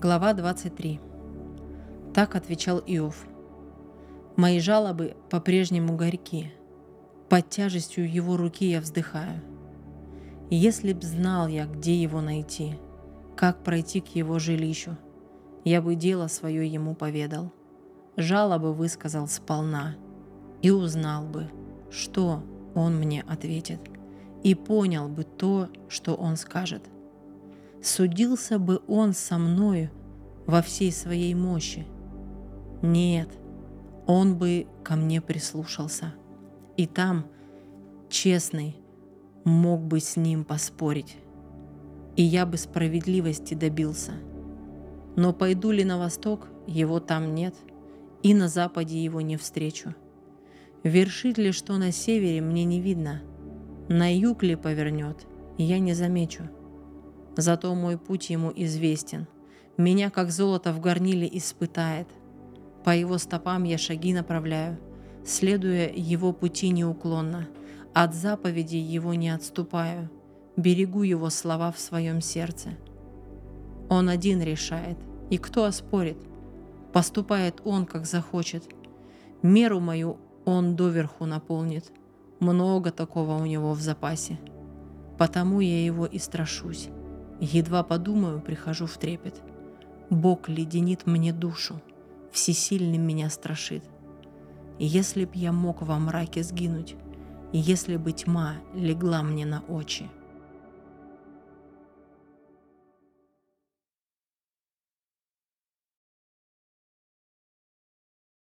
Глава 23. Так отвечал Иов. «Мои жалобы по-прежнему горьки. Под тяжестью его руки я вздыхаю. Если б знал я, где его найти, как пройти к его жилищу, я бы дело свое ему поведал, жалобы высказал сполна, и узнал бы, что он мне ответит, и понял бы то, что он скажет. Судился бы он со мною во всей своей мощи. Нет, он бы ко мне прислушался, и там честный мог бы с ним поспорить, и я бы справедливости добился. Но пойду ли на восток, его там нет, и на западе его не встречу. Вершит ли, что на севере, мне не видно, на юг ли повернет, я не замечу. Зато мой путь ему известен, меня как золото в горниле испытает. По его стопам я шаги направляю, следуя его пути неуклонно, от заповедей его не отступаю, берегу его слова в своем сердце. Он один решает, и кто оспорит? Поступает он, как захочет. Меру мою он доверху наполнит, много такого у него в запасе. Потому я его и страшусь, едва подумаю, прихожу в трепет. Бог леденит мне душу, всесильный меня страшит. Если б я мог во мраке сгинуть, если бы тьма легла мне на очи».